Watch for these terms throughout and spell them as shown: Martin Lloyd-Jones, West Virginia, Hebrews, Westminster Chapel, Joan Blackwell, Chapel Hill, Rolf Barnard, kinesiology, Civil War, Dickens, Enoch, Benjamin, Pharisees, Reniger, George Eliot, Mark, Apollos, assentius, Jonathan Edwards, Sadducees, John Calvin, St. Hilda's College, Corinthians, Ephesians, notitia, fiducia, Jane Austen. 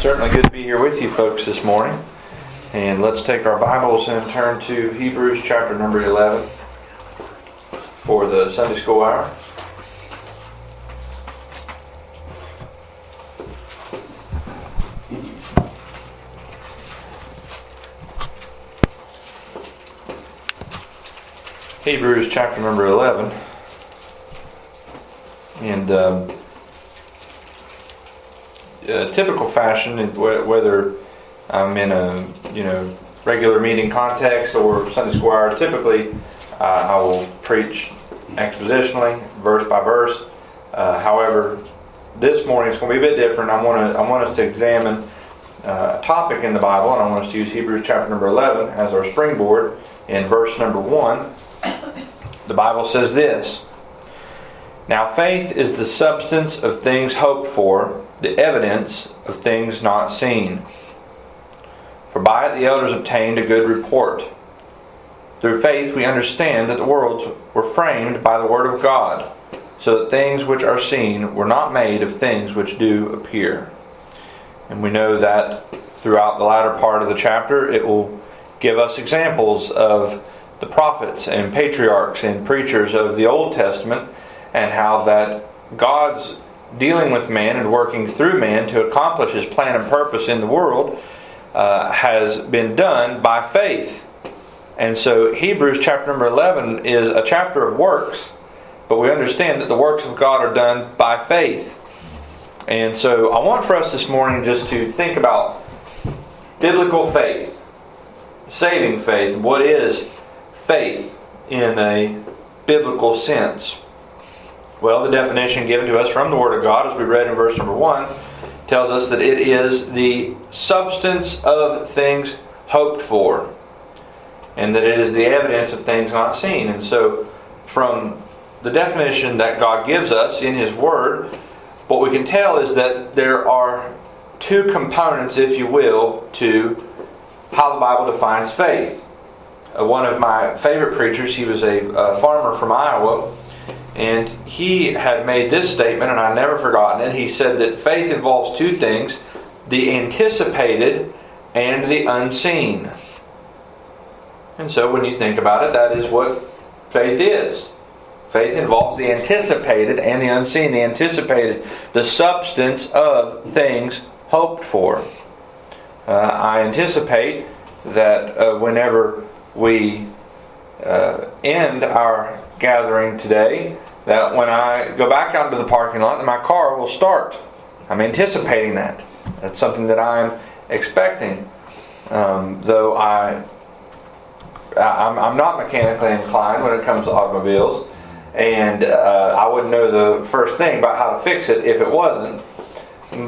Certainly good to be here with you folks this morning. And let's take our Bibles and turn to Hebrews chapter number 11 for the Sunday School Hour. Hebrews chapter number 11. And typical fashion, whether I'm in a regular meeting context or Sunday School Hour, typically I will preach expositionally, verse by verse. However, this morning it's going to be a bit different. I want us to examine a topic in the Bible, and I want us to use Hebrews chapter number 11 as our springboard. In verse number 1, the Bible says this: "Now faith is the substance of things hoped for, the evidence of things not seen. For by it the elders obtained a good report. Through faith we understand that the worlds were framed by the word of God, so that things which are seen were not made of things which do appear." And we know that throughout the latter part of the chapter, it will give us examples of the prophets and patriarchs and preachers of the Old Testament, and how that God's dealing with man and working through man to accomplish His plan and purpose in the world has been done by faith. And so Hebrews chapter number 11 is a chapter of works, but we understand that the works of God are done by faith. And so I want for us this morning just to think about biblical faith, saving faith. What is faith in a biblical sense? Well, the definition given to us from the Word of God, as we read in verse number 1, tells us that it is the substance of things hoped for, and that it is the evidence of things not seen. And so, from the definition that God gives us in His Word, what we can tell is that there are two components, if you will, to how the Bible defines faith. One of my favorite preachers, he was a farmer from Iowa, and he had made this statement, and I've never forgotten it. He said that faith involves two things: the anticipated and the unseen. And so when you think about it, that is what faith is. Faith involves the anticipated and the unseen. The anticipated, the substance of things hoped for. I anticipate that whenever we end our gathering today, that when I go back out to the parking lot, my car will start. I'm anticipating that. That's something that I'm expecting. Though I'm not mechanically inclined when it comes to automobiles, and I wouldn't know the first thing about how to fix it if it wasn't.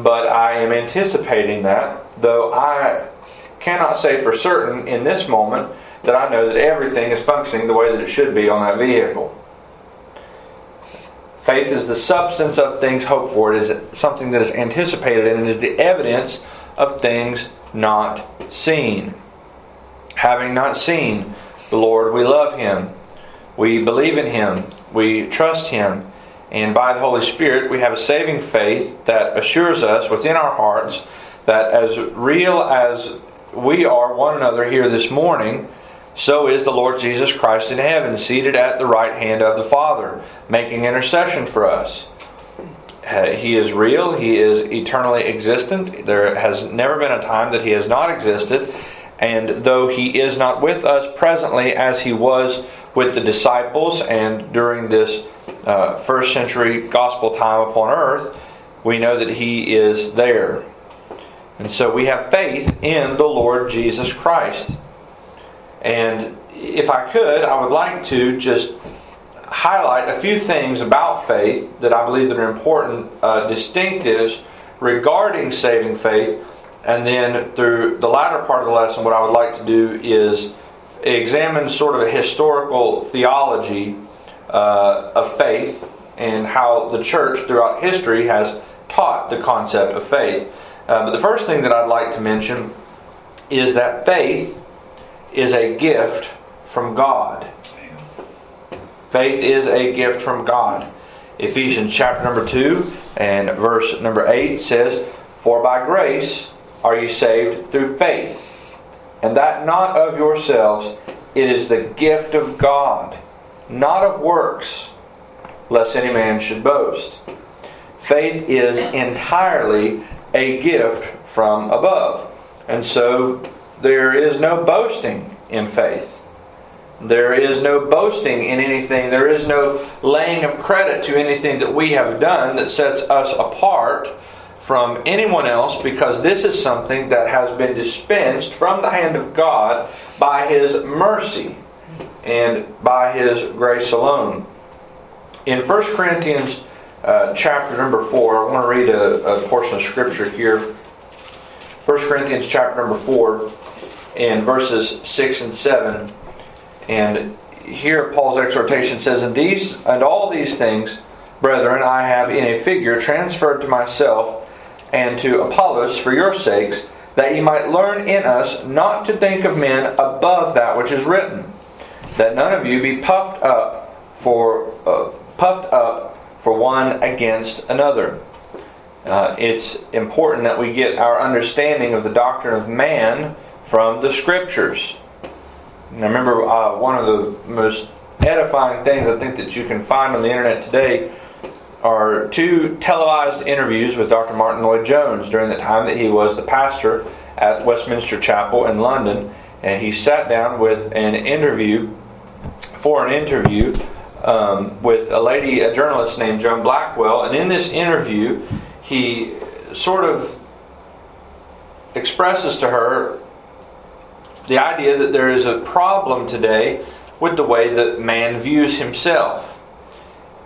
But I am anticipating that, though I cannot say for certain in this moment that I know that everything is functioning the way that it should be on that vehicle. Faith is the substance of things hoped for. It is something that is anticipated, and it is the evidence of things not seen. Having not seen the Lord, we love Him. We believe in Him. We trust Him. And by the Holy Spirit, we have a saving faith that assures us within our hearts that as real as we are one another here this morning, so is the Lord Jesus Christ in heaven, seated at the right hand of the Father, making intercession for us. He is real. He is eternally existent. There has never been a time that He has not existed. And though He is not with us presently as He was with the disciples and during this first century gospel time upon earth, we know that He is there. And so we have faith in the Lord Jesus Christ. And if I could, I would like to just highlight a few things about faith that I believe that are important distinctives regarding saving faith. And then through the latter part of the lesson, what I would like to do is examine sort of a historical theology of faith and how the church throughout history has taught the concept of faith. But the first thing that I'd like to mention is that faith is a gift from God. Faith is a gift from God. Ephesians chapter number 2 and verse number 8 says, "For by grace are you saved through faith, and that not of yourselves, it is the gift of God, not of works, lest any man should boast. Faith is entirely a gift from above, and so there is no boasting in faith. There is no boasting in anything. There is no laying of credit to anything that we have done that sets us apart from anyone else, because this is something that has been dispensed from the hand of God by His mercy and by His grace alone. In 1 Corinthians chapter number 4, I want to read a portion of Scripture here. 1 Corinthians chapter number 4 and verses 6 and 7. And here Paul's exhortation says, And all these things, brethren, I have in a figure transferred to myself and to Apollos for your sakes, that ye might learn in us not to think of men above that which is written, that none of you be puffed up for one against another. It's important that we get our understanding of the doctrine of man from the Scriptures. And I remember one of the most edifying things I think that you can find on the internet today are two televised interviews with Dr. Martin Lloyd-Jones during the time that he was the pastor at Westminster Chapel in London. And he sat down with an interview with a journalist named Joan Blackwell. And in this interview, he sort of expresses to her the idea that there is a problem today with the way that man views himself.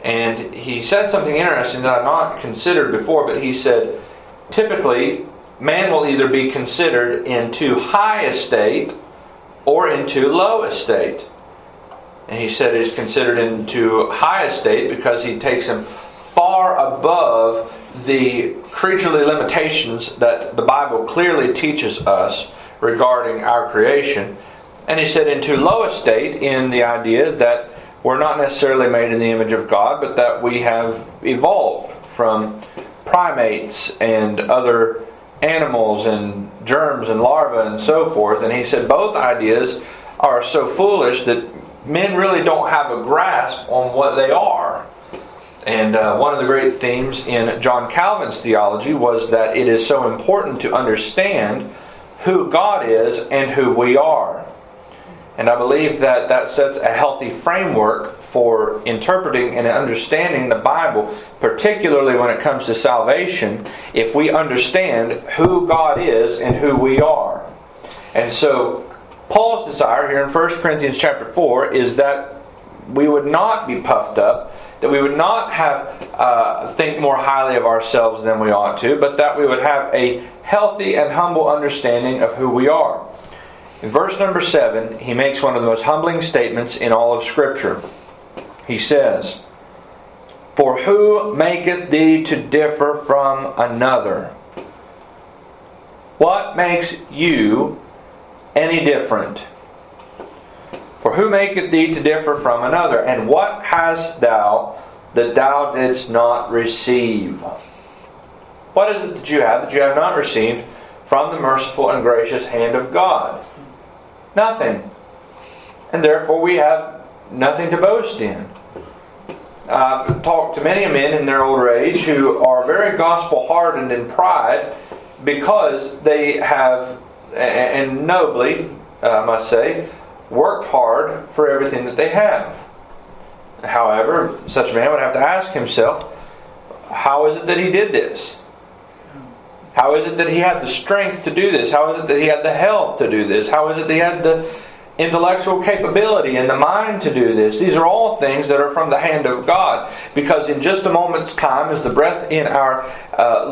And he said something interesting that I've not considered before, but he said, typically, man will either be considered in too high a state or in too low a state. And he said he's considered in too high a state because he takes him far above the creaturely limitations that the Bible clearly teaches us regarding our creation. And he said in too low a state in the idea that we're not necessarily made in the image of God, but that we have evolved from primates and other animals and germs and larvae and so forth. And he said both ideas are so foolish that men really don't have a grasp on what they are. And one of the great themes in John Calvin's theology was that it is so important to understand who God is and who we are. And I believe that that sets a healthy framework for interpreting and understanding the Bible, particularly when it comes to salvation, if we understand who God is and who we are. And so Paul's desire here in 1 Corinthians chapter 4 is that we would not be puffed up, that we would not have think more highly of ourselves than we ought to, but that we would have a healthy and humble understanding of who we are. In verse number 7, he makes one of the most humbling statements in all of Scripture. He says, For who maketh thee to differ from another? What makes you any different? For who maketh thee to differ from another? And what hast thou that thou didst not receive? What is it that you have not received from the merciful and gracious hand of God? Nothing. And therefore we have nothing to boast in. I've talked to many men in their older age who are very gospel hardened in pride because they have, and nobly, I must say, worked hard for everything that they have. However, such a man would have to ask himself, how is it that he did this? How is it that he had the strength to do this? How is it that he had the health to do this? How is it that he had the intellectual capability and the mind to do this? These are all things that are from the hand of God, because in just a moment's time, as the breath in our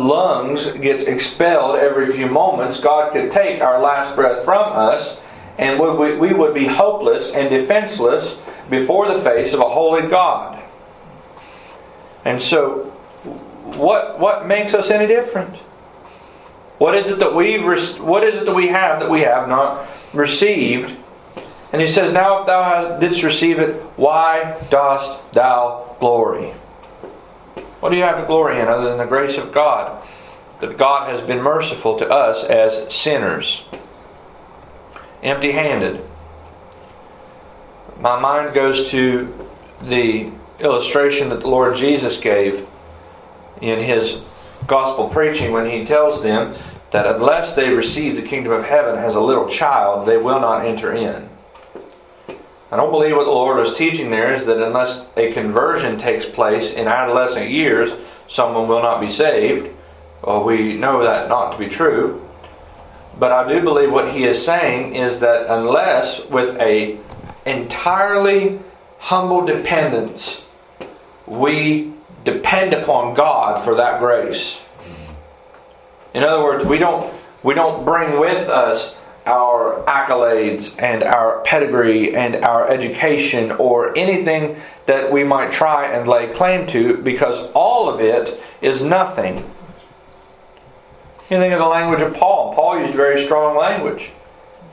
lungs gets expelled every few moments, God could take our last breath from us, and we would be hopeless and defenseless before the face of a holy God. And so, what makes us any different? What is it that we have not received? And he says, Now if thou didst receive it, why dost thou glory? What do you have to glory in other than the grace of God? that God has been merciful to us as sinners. Empty-handed. My mind goes to the illustration that the Lord Jesus gave in His gospel preaching when He tells them that unless they receive the kingdom of heaven as a little child, they will not enter in. I don't believe what the Lord was teaching there is that unless a conversion takes place in adolescent years, someone will not be saved. Well, we know that not to be true. But I do believe what He is saying is that unless with an entirely humble dependence, we depend upon God for that grace. In other words, we don't bring with us our accolades and our pedigree and our education or anything that we might try and lay claim to, because all of it is nothing. You think of the language of Paul. Paul used very strong language.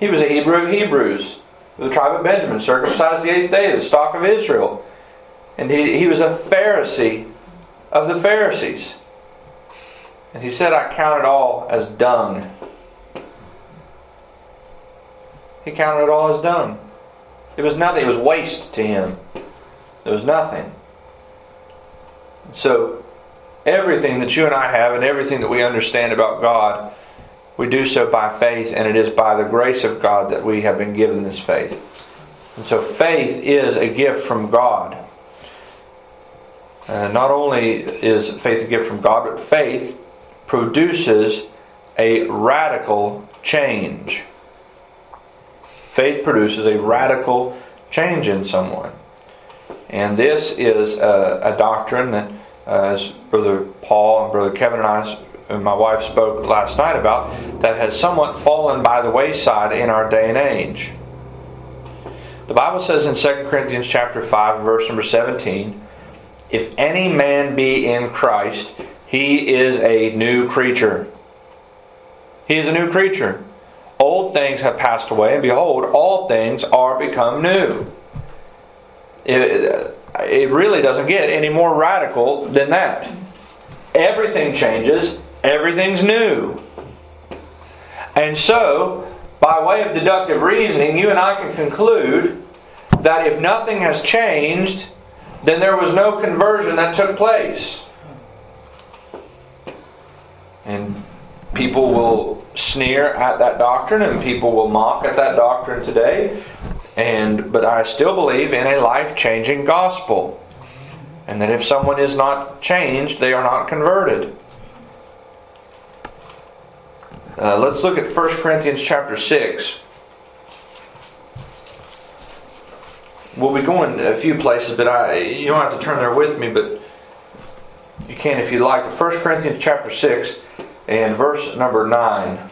He was a Hebrew of Hebrews, of the tribe of Benjamin, circumcised the 8th day, the stock of Israel. And he was a Pharisee of the Pharisees. And he said, I count it all as dung. He counted it all as dung. It was nothing. It was waste to him. It was nothing. So, everything that you and I have and everything that we understand about God, we do so by faith, and it is by the grace of God that we have been given this faith. And so faith is a gift from God. Not only is faith a gift from God, but faith produces a radical change. Faith produces a radical change in someone. And this is a doctrine that, as Brother Paul and Brother Kevin and I and my wife spoke last night about, that has somewhat fallen by the wayside in our day and age. The Bible says in 2 Corinthians chapter 5, verse number 17, if any man be in Christ, he is a new creature. He is a new creature. Old things have passed away, and behold, all things are become new. It really doesn't get any more radical than that. Everything changes. Everything's new. And so, by way of deductive reasoning, you and I can conclude that if nothing has changed, then there was no conversion that took place. And people will sneer at that doctrine, and people will mock at that doctrine today. But I still believe in a life-changing gospel. And that if someone is not changed, they are not converted. Let's look at 1 Corinthians chapter 6. We'll be going a few places, but you don't have to turn there with me, but you can if you like. 1 Corinthians chapter 6. And verse number 9.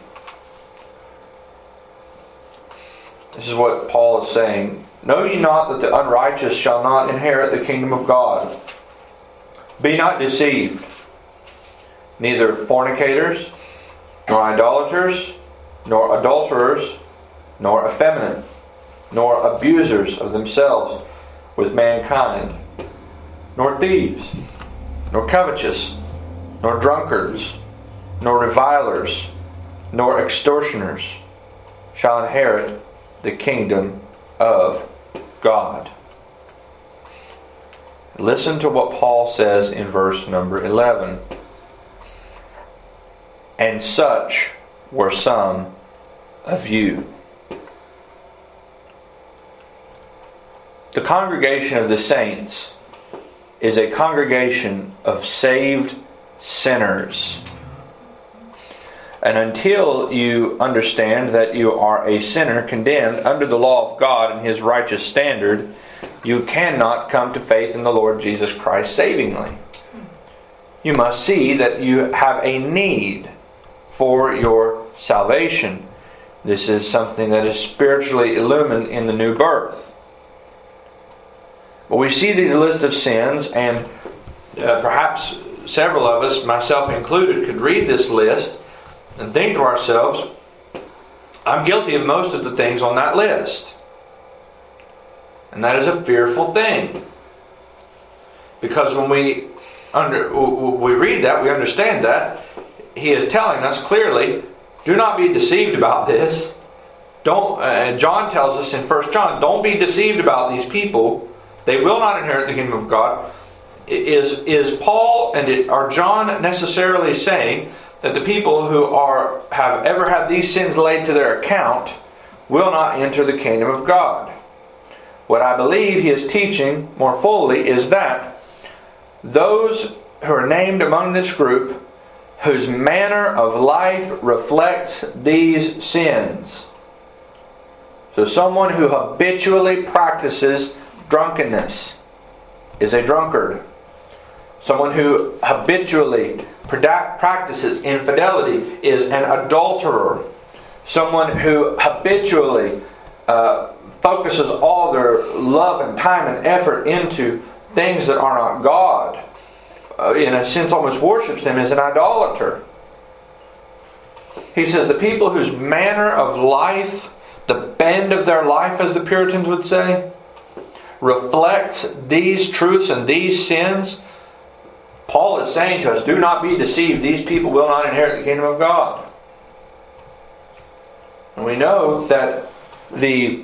This is what Paul is saying. Know ye not that the unrighteous shall not inherit the kingdom of God? Be not deceived. Neither fornicators, nor idolaters, nor adulterers, nor effeminate, nor abusers of themselves with mankind, nor thieves, nor covetous, nor drunkards, nor revilers, nor extortioners shall inherit the kingdom of God. Listen to what Paul says in verse number 11. And such were some of you. The congregation of the saints is a congregation of saved sinners. And until you understand that you are a sinner condemned under the law of God and His righteous standard, you cannot come to faith in the Lord Jesus Christ savingly. You must see that you have a need for your salvation. This is something that is spiritually illumined in the new birth. But we see these lists of sins, and perhaps several of us, myself included, could read this list and think to ourselves, I'm guilty of most of the things on that list. And that is a fearful thing. Because when we read that, we understand that he is telling us clearly, do not be deceived about this. Don't. John tells us in 1 John, don't be deceived about these people. They will not inherit the kingdom of God. Is Paul and are John necessarily saying that the people who have ever had these sins laid to their account will not enter the kingdom of God? What I believe he is teaching more fully is that those who are named among this group whose manner of life reflects these sins. So someone who habitually practices drunkenness is a drunkard. Someone who habitually practices infidelity is an adulterer. Someone who habitually focuses all their love and time and effort into things that are not God, in a sense almost worships them, is an idolater. He says the people whose manner of life, the bend of their life as the Puritans would say, reflects these truths and these sins, Paul is saying to us, do not be deceived. These people will not inherit the kingdom of God. And we know that the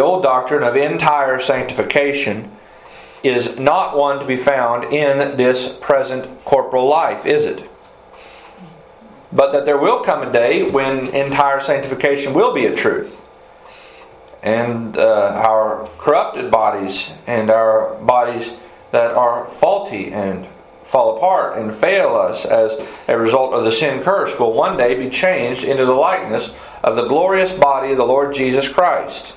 old doctrine of entire sanctification is not one to be found in this present corporal life, is it? But that there will come a day when entire sanctification will be a truth. And our corrupted bodies and our bodies that are faulty and fall apart and fail us as a result of the sin curse will one day be changed into the likeness of the glorious body of the Lord Jesus Christ.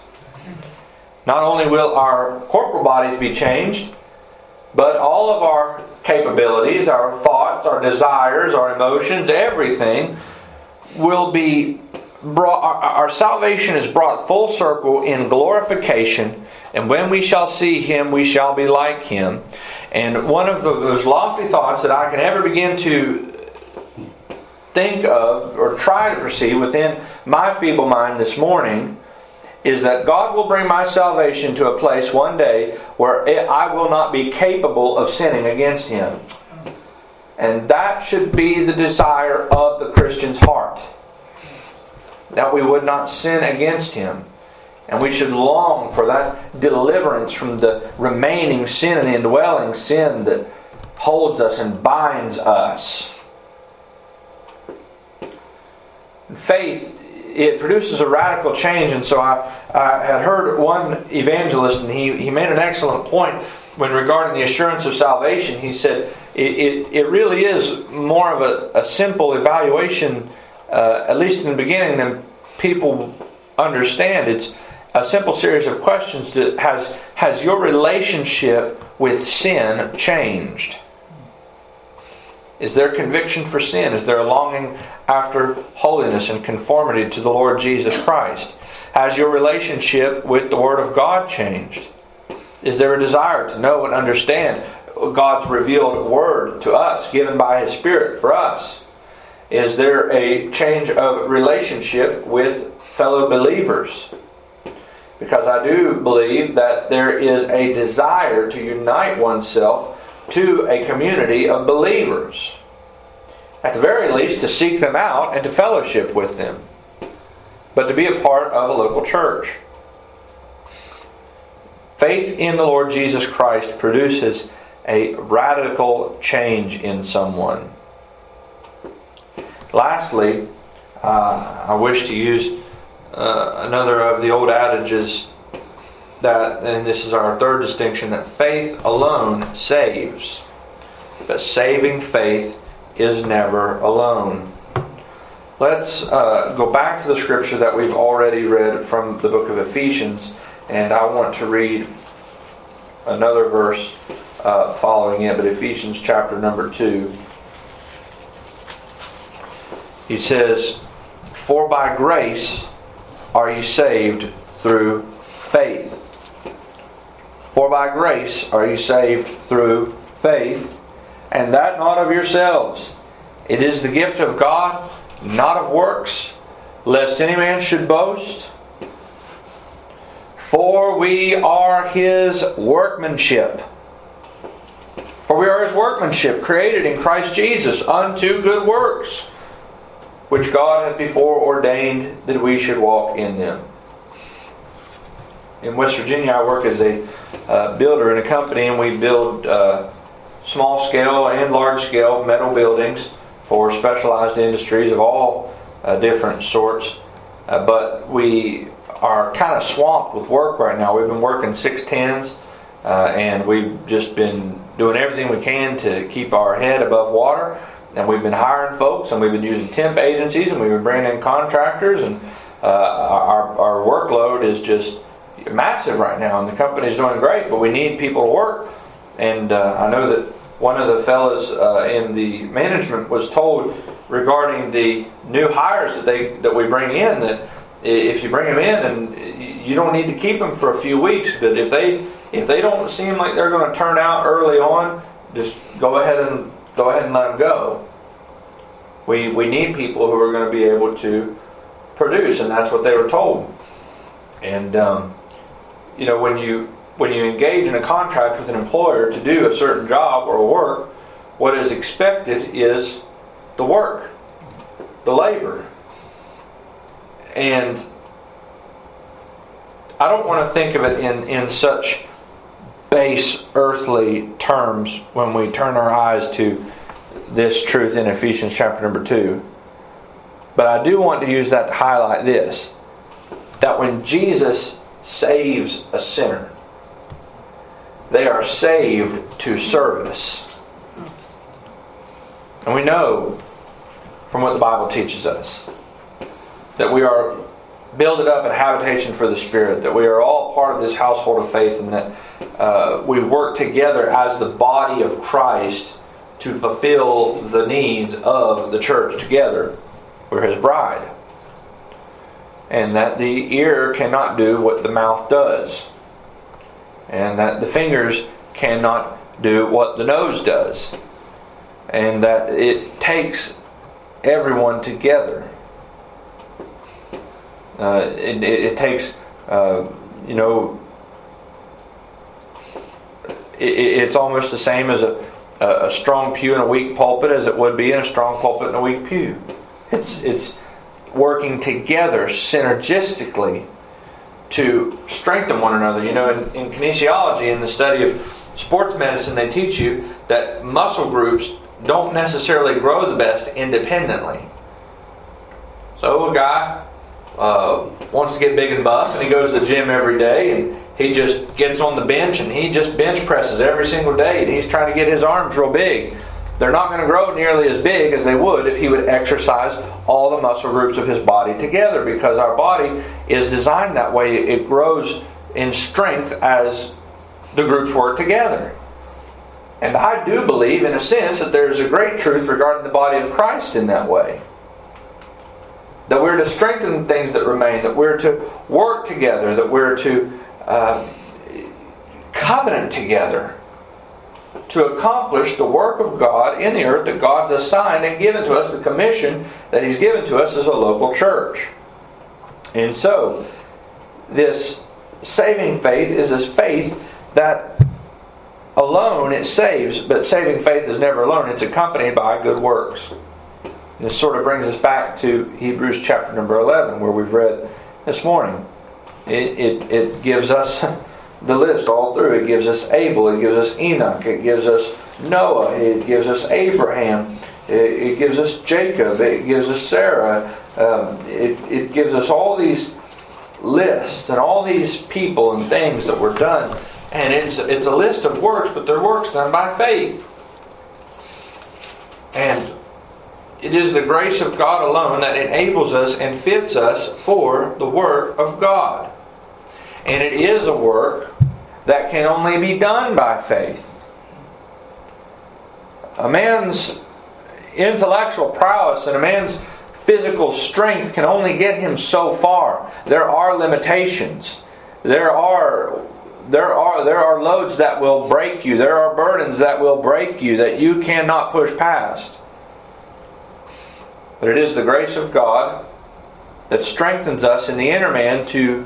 Not only will our corporal bodies be changed, but all of our capabilities, our thoughts, our desires, our emotions, everything will be brought. Our salvation is brought full circle in glorification, and when we shall see Him, we shall be like Him. And one of the most lofty thoughts that I can ever begin to think of or try to perceive within my feeble mind this morning is that God will bring my salvation to a place one day where I will not be capable of sinning against Him. And that should be the desire of the Christian's heart, that we would not sin against Him. And we should long for that deliverance from the remaining sin and indwelling sin that holds us and binds us. Faith, it produces a radical change. And so I had heard one evangelist, and he made an excellent point when regarding the assurance of salvation. He said it really is more of a simple evaluation, at least in the beginning, than people understand. It's a simple series of questions that has your relationship with sin changed? Is there conviction for sin? Is there a longing after holiness and conformity to the Lord Jesus Christ? Has your relationship with the Word of God changed? Is there a desire to know and understand God's revealed Word to us, given by His Spirit for us? Is there a change of relationship with fellow believers? Because I do believe that there is a desire to unite oneself to a community of believers. At the very least, to seek them out and to fellowship with them. But to be a part of a local church. Faith in the Lord Jesus Christ produces a radical change in someone. Lastly, I wish to use another of the old adages that, and this is our third distinction, that faith alone saves. But saving faith is never alone. Let's go back to the scripture that we've already read from the book of Ephesians, and I want to read another verse following it, but Ephesians chapter number 2. He says, "For by grace are you saved through faith." For by grace are you saved through faith, and that not of yourselves. It is the gift of God, not of works, lest any man should boast. For we are His workmanship, For we are His workmanship, created in Christ Jesus unto good works, which God hath before ordained that we should walk in them. In West Virginia, I work as a builder in a company, and we build small-scale and large-scale metal buildings for specialized industries of all different sorts. But we are kind of swamped with work right now. We've been working 6 tens, and we've just been doing everything we can to keep our head above water. And we've been hiring folks, and we've been using temp agencies, and we've been bringing in contractors, and our workload is just massive right now, and the company's doing great, but we need people to work. And I know that one of the fellas in the management was told regarding the new hires that we bring in, that if you bring them in, and you don't need to keep them for a few weeks, but if they don't seem like they're going to turn out early on, just go ahead and let them go. We need people who are going to be able to produce, and that's what they were told. And when you engage in a contract with an employer to do a certain job or work, what is expected is the work, the labor. And I don't want to think of it in such base earthly terms when we turn our eyes to this truth in Ephesians chapter number 2. But I do want to use that to highlight this, that when Jesus saves a sinner, they are saved to service. And we know from what the Bible teaches us that we are builded up in habitation for the Spirit, that we are all part of this household of faith, and that we work together as the body of Christ to fulfill the needs of the church together. We're His bride. And that the ear cannot do what the mouth does. And that the fingers cannot do what the nose does. And that it takes everyone together. It's almost the same as a strong pew and a weak pulpit as it would be in a strong pulpit and a weak pew. It's working together synergistically to strengthen one another. You know, in kinesiology, in the study of sports medicine, they teach you that muscle groups don't necessarily grow the best independently. So a guy wants to get big and buff, and he goes to the gym every day, and he just gets on the bench, and he just bench presses every single day, and he's trying to get his arms real big. They're not going to grow nearly as big as they would if he would exercise all the muscle groups of his body together, because our body is designed that way. It grows in strength as the groups work together. And I do believe, in a sense, that there's a great truth regarding the body of Christ in that way. That we're to strengthen things that remain, that we're to work together, that we're to covenant together to accomplish the work of God in the earth that God's assigned and given to us, the commission that He's given to us as a local church. And so, this saving faith is this faith that alone it saves, but saving faith is never alone. It's accompanied by good works. And this sort of brings us back to Hebrews chapter number 11, where we've read this morning. It gives us the list all through. It gives us Abel, it gives us Enoch, it gives us Noah, it gives us Abraham, it gives us Jacob, it gives us Sarah, it gives us all these lists and all these people and things that were done. And it's a list of works, but they're works done by faith. And it is the grace of God alone that enables us and fits us for the work of God. And it is a work that can only be done by faith. A man's intellectual prowess and a man's physical strength can only get him so far. There are limitations. There are loads that will break you. There are burdens that will break you that you cannot push past. But it is the grace of God that strengthens us in the inner man to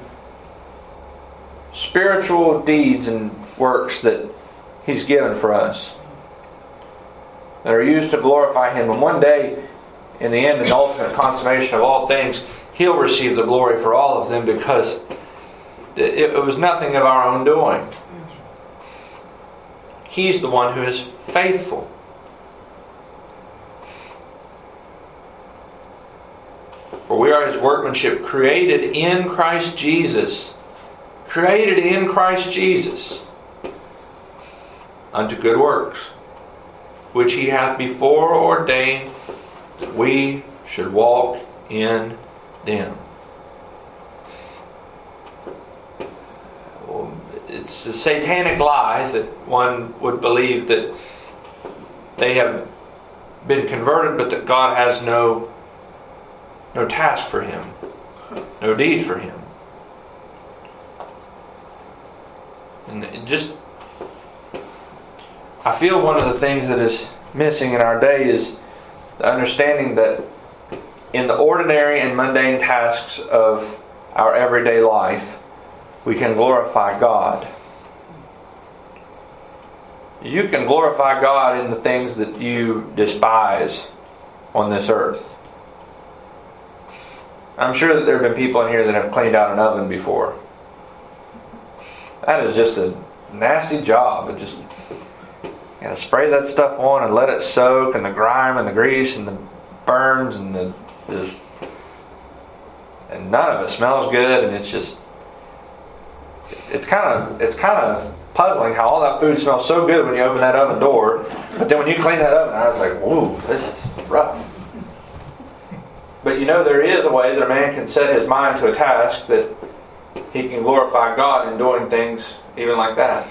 spiritual deeds and works that He's given for us. that are used to glorify Him. And one day, in the end and ultimate consummation of all things, He'll receive the glory for all of them, because it was nothing of our own doing. He's the one who is faithful. For we are His workmanship, created in Christ Jesus. Created in Christ Jesus unto good works, which He hath before ordained that we should walk in them. It's a satanic lie that one would believe that they have been converted, but that God has no task for him, no deed for him. And it just, I feel one of the things that is missing in our day is the understanding that in the ordinary and mundane tasks of our everyday life, we can glorify God. You can glorify God in the things that you despise on this earth. I'm sure that there have been people in here that have cleaned out an oven before. That is just a nasty job. It just, you know, spray that stuff on and let it soak, and the grime and the grease and the burns and the just, and none of it smells good, and it's just, it's kind of puzzling how all that food smells so good when you open that oven door, but then when you clean that oven, I was like, whoa, this is rough. But you know, there is a way that a man can set his mind to a task that he can glorify God in doing things even like that.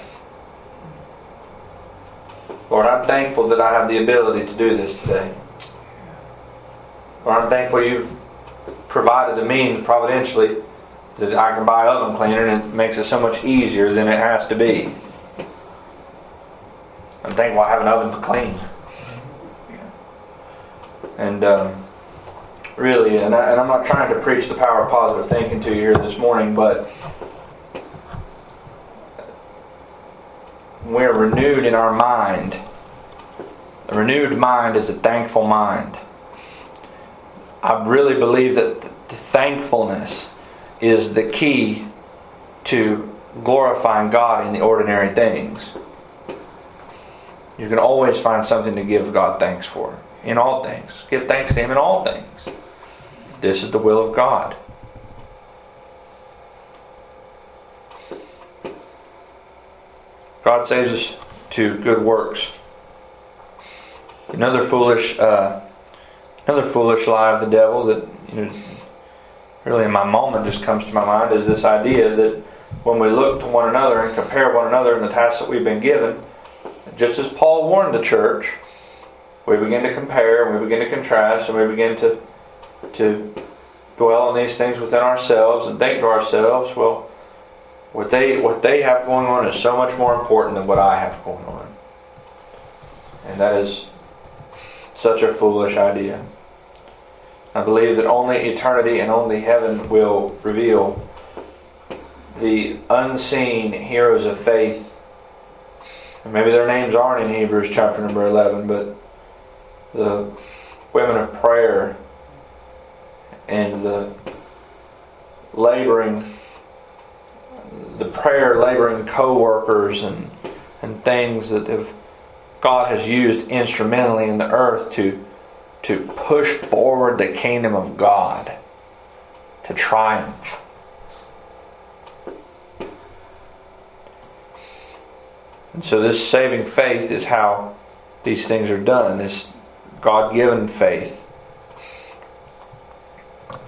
Lord, I'm thankful that I have the ability to do this today. Lord, I'm thankful You've provided the means providentially that I can buy oven cleaner, and it makes it so much easier than it has to be. I'm thankful I have an oven to clean. And really, and I'm not trying to preach the power of positive thinking to you here this morning, but we're renewed in our mind. A renewed mind is a thankful mind. I really believe that thankfulness is the key to glorifying God in the ordinary things. You can always find something to give God thanks for. In all things. Give thanks to Him in all things. This is the will of God. God saves us to good works. Another foolish lie of the devil that, you know, really in my moment just comes to my mind is this idea that when we look to one another and compare one another in the tasks that we've been given, just as Paul warned the church, we begin to compare and we begin to contrast and we begin to dwell on these things within ourselves and think to ourselves, well, what they have going on is so much more important than what I have going on. And that is such a foolish idea. I believe that only eternity and only heaven will reveal the unseen heroes of faith. And maybe their names aren't in Hebrews chapter number 11, but the women of prayer and the prayer laboring co-workers and things that God has used instrumentally in the earth to push forward the kingdom of God to triumph. And so this saving faith is how these things are done, this God-given faith.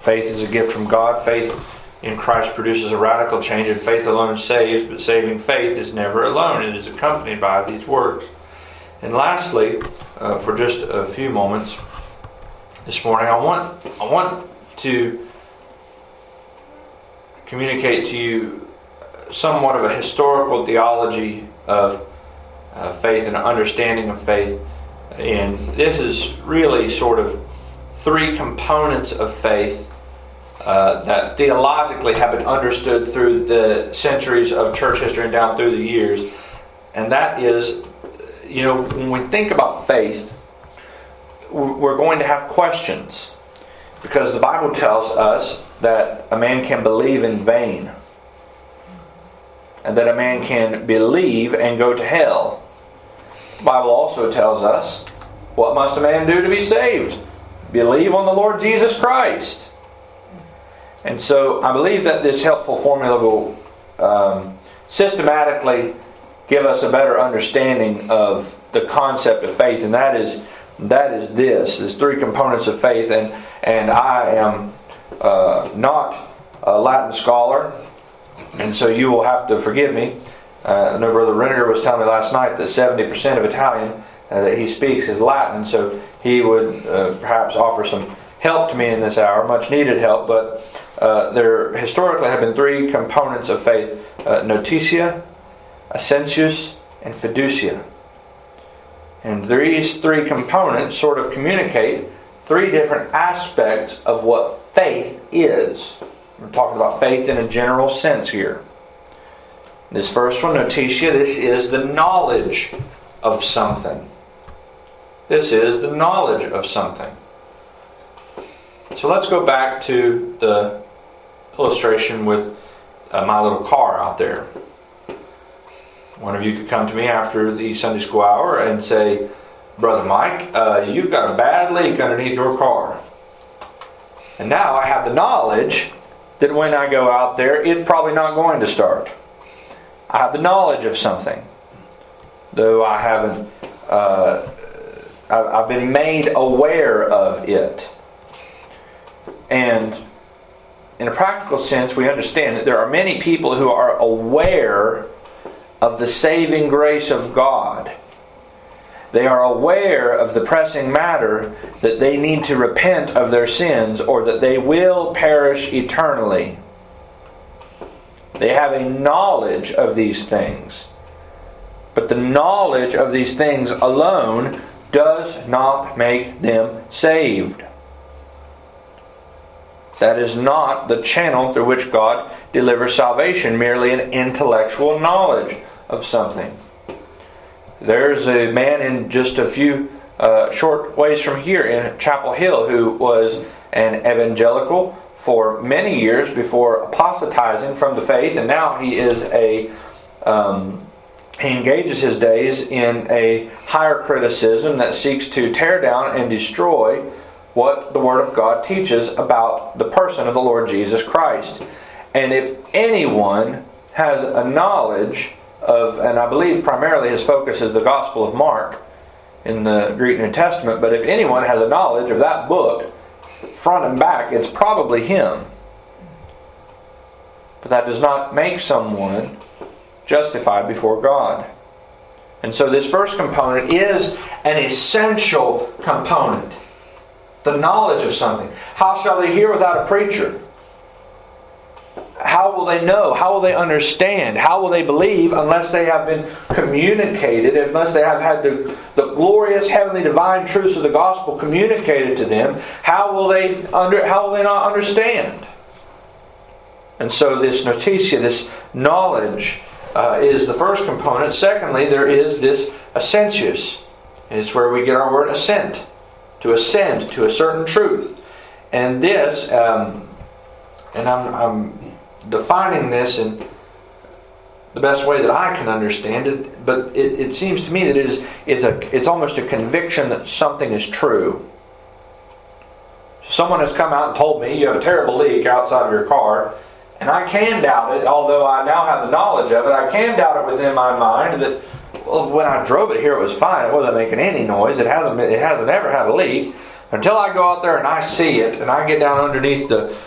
Faith is a gift from God. Faith in Christ produces a radical change, and faith alone saves, but saving faith is never alone. It is accompanied by these works. And lastly, for just a few moments this morning, I want to communicate to you somewhat of a historical theology of faith and an understanding of faith. And this is really sort of three components of faith that theologically have been understood through the centuries of church history and down through the years. And that is, you know, when we think about faith, we're going to have questions, because the Bible tells us that a man can believe in vain, and that a man can believe and go to hell. The Bible also tells us, what must a man do to be saved? Believe on the Lord Jesus Christ. And so I believe that this helpful formula will systematically give us a better understanding of the concept of faith, and that is this. There's three components of faith, and I am not a Latin scholar, and so you will have to forgive me. I know Brother Reniger was telling me last night that 70% of Italian that he speaks is Latin, so he would perhaps offer some help to me in this hour, much needed help. But there historically have been three components of faith: notitia, assentius, and fiducia. And these three components sort of communicate three different aspects of what faith is. We're talking about faith in a general sense here. This first one, notitia, this is the knowledge of something. This is the knowledge of something. So let's go back to the illustration with my little car out there. One of you could come to me after the Sunday school hour and say, Brother Mike, you've got a bad leak underneath your car. And now I have the knowledge that when I go out there, it's probably not going to start. I have the knowledge of something. Though I haven't, I've been made aware of it. And in a practical sense, we understand that there are many people who are aware of the saving grace of God. They are aware of the pressing matter that they need to repent of their sins, or that they will perish eternally. They have a knowledge of these things. But the knowledge of these things alone does not make them saved. That is not the channel through which God delivers salvation, merely an intellectual knowledge of something. There's a man in just a few short ways from here in Chapel Hill who was an evangelical for many years before apostatizing from the faith, and now he is he engages his days in a higher criticism that seeks to tear down and destroy what the Word of God teaches about the person of the Lord Jesus Christ. And if anyone has a knowledge of, and I believe primarily his focus is the Gospel of Mark in the Greek New Testament, but if anyone has a knowledge of that book, front and back, it's probably him. But that does not make someone justified before God. And so this first component is an essential component. The knowledge of something. How shall they hear without a preacher? How will they know? How will they understand? How will they believe unless they have been communicated, unless they have had the glorious heavenly divine truths of the gospel communicated to them? How will they not understand? And so this notitia, this knowledge, is the first component. Secondly, there is this assentius. And it's where we get our word assent. To ascend to a certain truth. And this, and I'm defining this in the best way that I can understand it, but it seems to me that it's almost a conviction that something is true. Someone has come out and told me you have a terrible leak outside of your car, and I can doubt it, although I now have the knowledge of it. I can doubt it within my mind that, well, when I drove it here, it was fine. It wasn't making any noise. It hasn't ever had a leak. Until I go out there and I see it, and I get down underneath the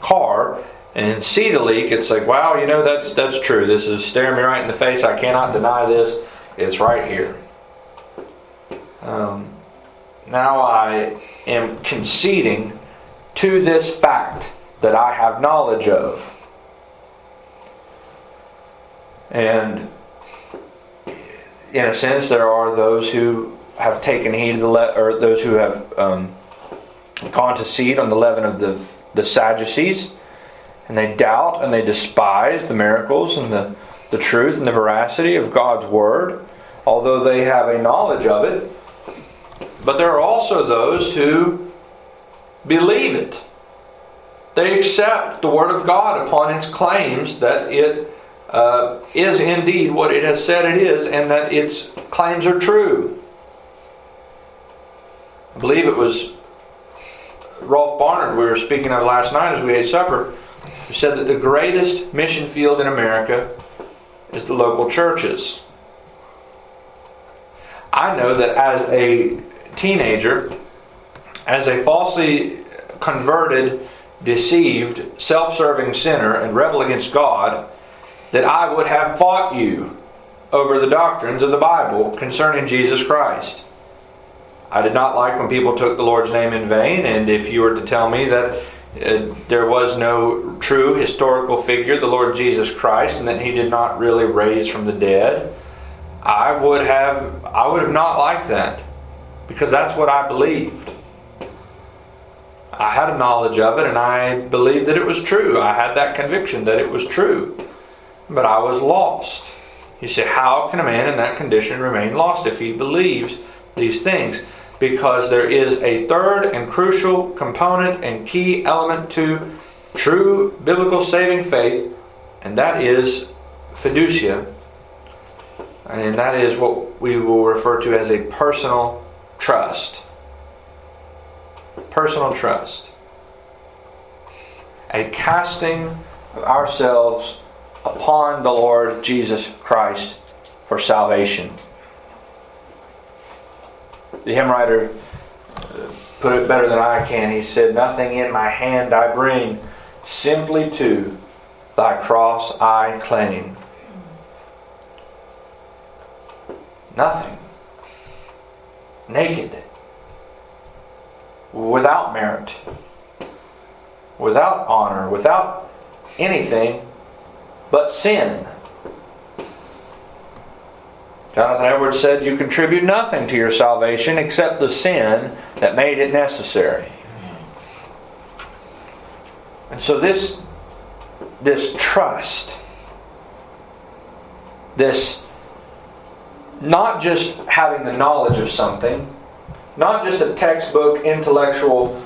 car and see the leak, it's like, wow, you know, that's true. This is staring me right in the face. I cannot deny this. It's right here. Now I am conceding to this fact that I have knowledge of. And in a sense, there are those who have taken heed, or those who have gone to seed on the leaven of the Sadducees, and they doubt and they despise the miracles and the truth and the veracity of God's Word, although they have a knowledge of it. But there are also those who believe it. They accept the Word of God upon its claims that it is indeed what it has said it is, and that its claims are true. I believe it was Rolf Barnard we were speaking of last night as we ate supper, who said that the greatest mission field in America is the local churches. I know that as a teenager, as a falsely converted, deceived, self-serving sinner and rebel against God, that I would have fought you over the doctrines of the Bible concerning Jesus Christ. I did not like when people took the Lord's name in vain, and if you were to tell me that there was no true historical figure, the Lord Jesus Christ, and that He did not really raise from the dead, I would have not liked that, because that's what I believed. I had a knowledge of it, and I believed that it was true. I had that conviction that it was true, but I was lost. You say, how can a man in that condition remain lost if he believes these things? Because there is a third and crucial component and key element to true biblical saving faith, and that is fiducia. And that is what we will refer to as a personal trust. Personal trust. A casting of ourselves upon the Lord Jesus Christ for salvation. The hymn writer put it better than I can. He said, "Nothing in my hand I bring, simply to thy cross I cling." Nothing. Naked. Without merit. Without honor. Without anything but sin. Jonathan Edwards said, "You contribute nothing to your salvation except the sin that made it necessary." And so this trust, this not just having the knowledge of something, not just a textbook intellectual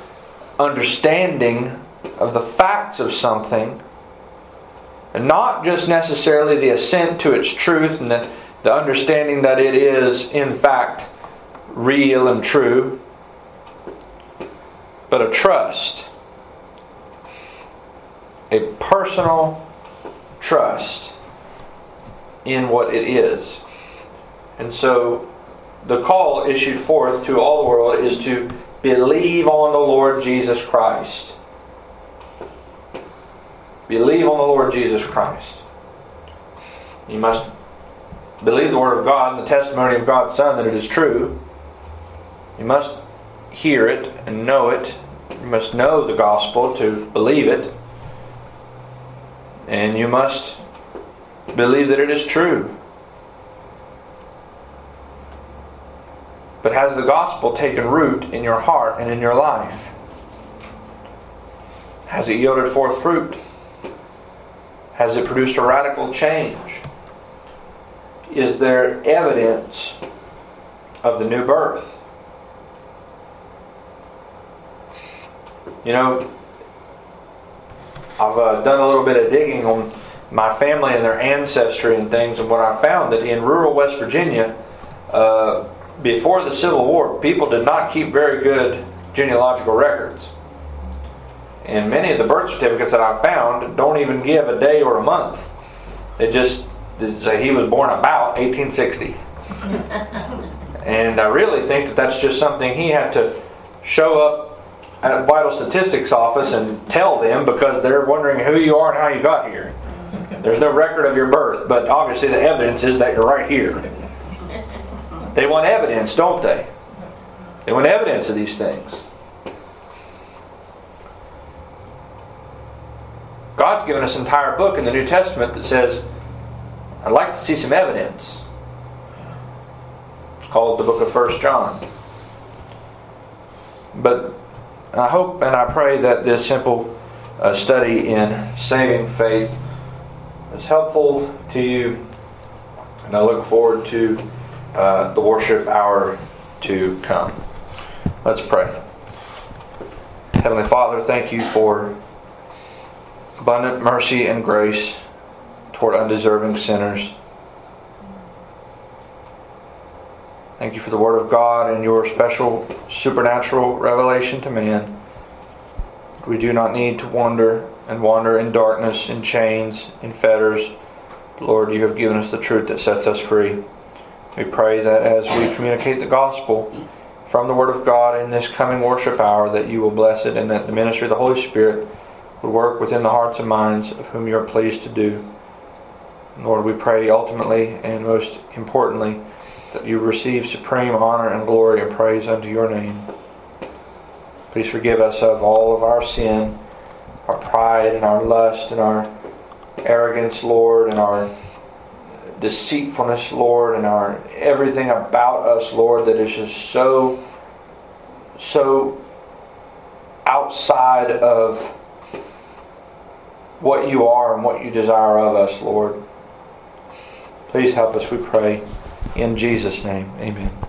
understanding of the facts of something, and not just necessarily the assent to its truth and the understanding that it is, in fact, real and true, but a trust, a personal trust in what it is. And so the call issued forth to all the world is to believe on the Lord Jesus Christ. Believe on the Lord Jesus Christ. You must believe the Word of God and the testimony of God's Son that it is true. You must hear it and know it. You must know the gospel to believe it. And you must believe that it is true. But has the gospel taken root in your heart and in your life? Has it yielded forth fruit? Has it produced a radical change? Is there evidence of the new birth? You know, I've done a little bit of digging on my family and their ancestry and things, and what I found that in rural West Virginia, before the Civil War, people did not keep very good genealogical records. And many of the birth certificates that I found don't even give a day or a month. They just say he was born about 1860. And I really think that that's just something he had to show up at a vital statistics office and tell them, because they're wondering who you are and how you got here. There's no record of your birth, but obviously the evidence is that you're right here. They want evidence, don't they? They want evidence of these things. God's given us an entire book in the New Testament that says, I'd like to see some evidence. It's called the book of 1 John. But I hope and I pray that this simple study in saving faith is helpful to you. And I look forward to the worship hour to come. Let's pray. Heavenly Father, thank you for abundant mercy and grace toward undeserving sinners. Thank you for the Word of God and your special supernatural revelation to man. We do not need to wander in darkness, in chains, in fetters. Lord, you have given us the truth that sets us free. We pray that as we communicate the gospel from the Word of God in this coming worship hour, that you will bless it and that the ministry of the Holy Spirit would work within the hearts and minds of whom you are pleased to do. Lord, we pray ultimately and most importantly that you receive supreme honor and glory and praise unto your name. Please forgive us of all of our sin, our pride and our lust and our arrogance, Lord, and our deceitfulness, Lord, and our everything about us, Lord, that is just so outside of what you are and what you desire of us, Lord. Please help us, we pray. In Jesus' name, amen.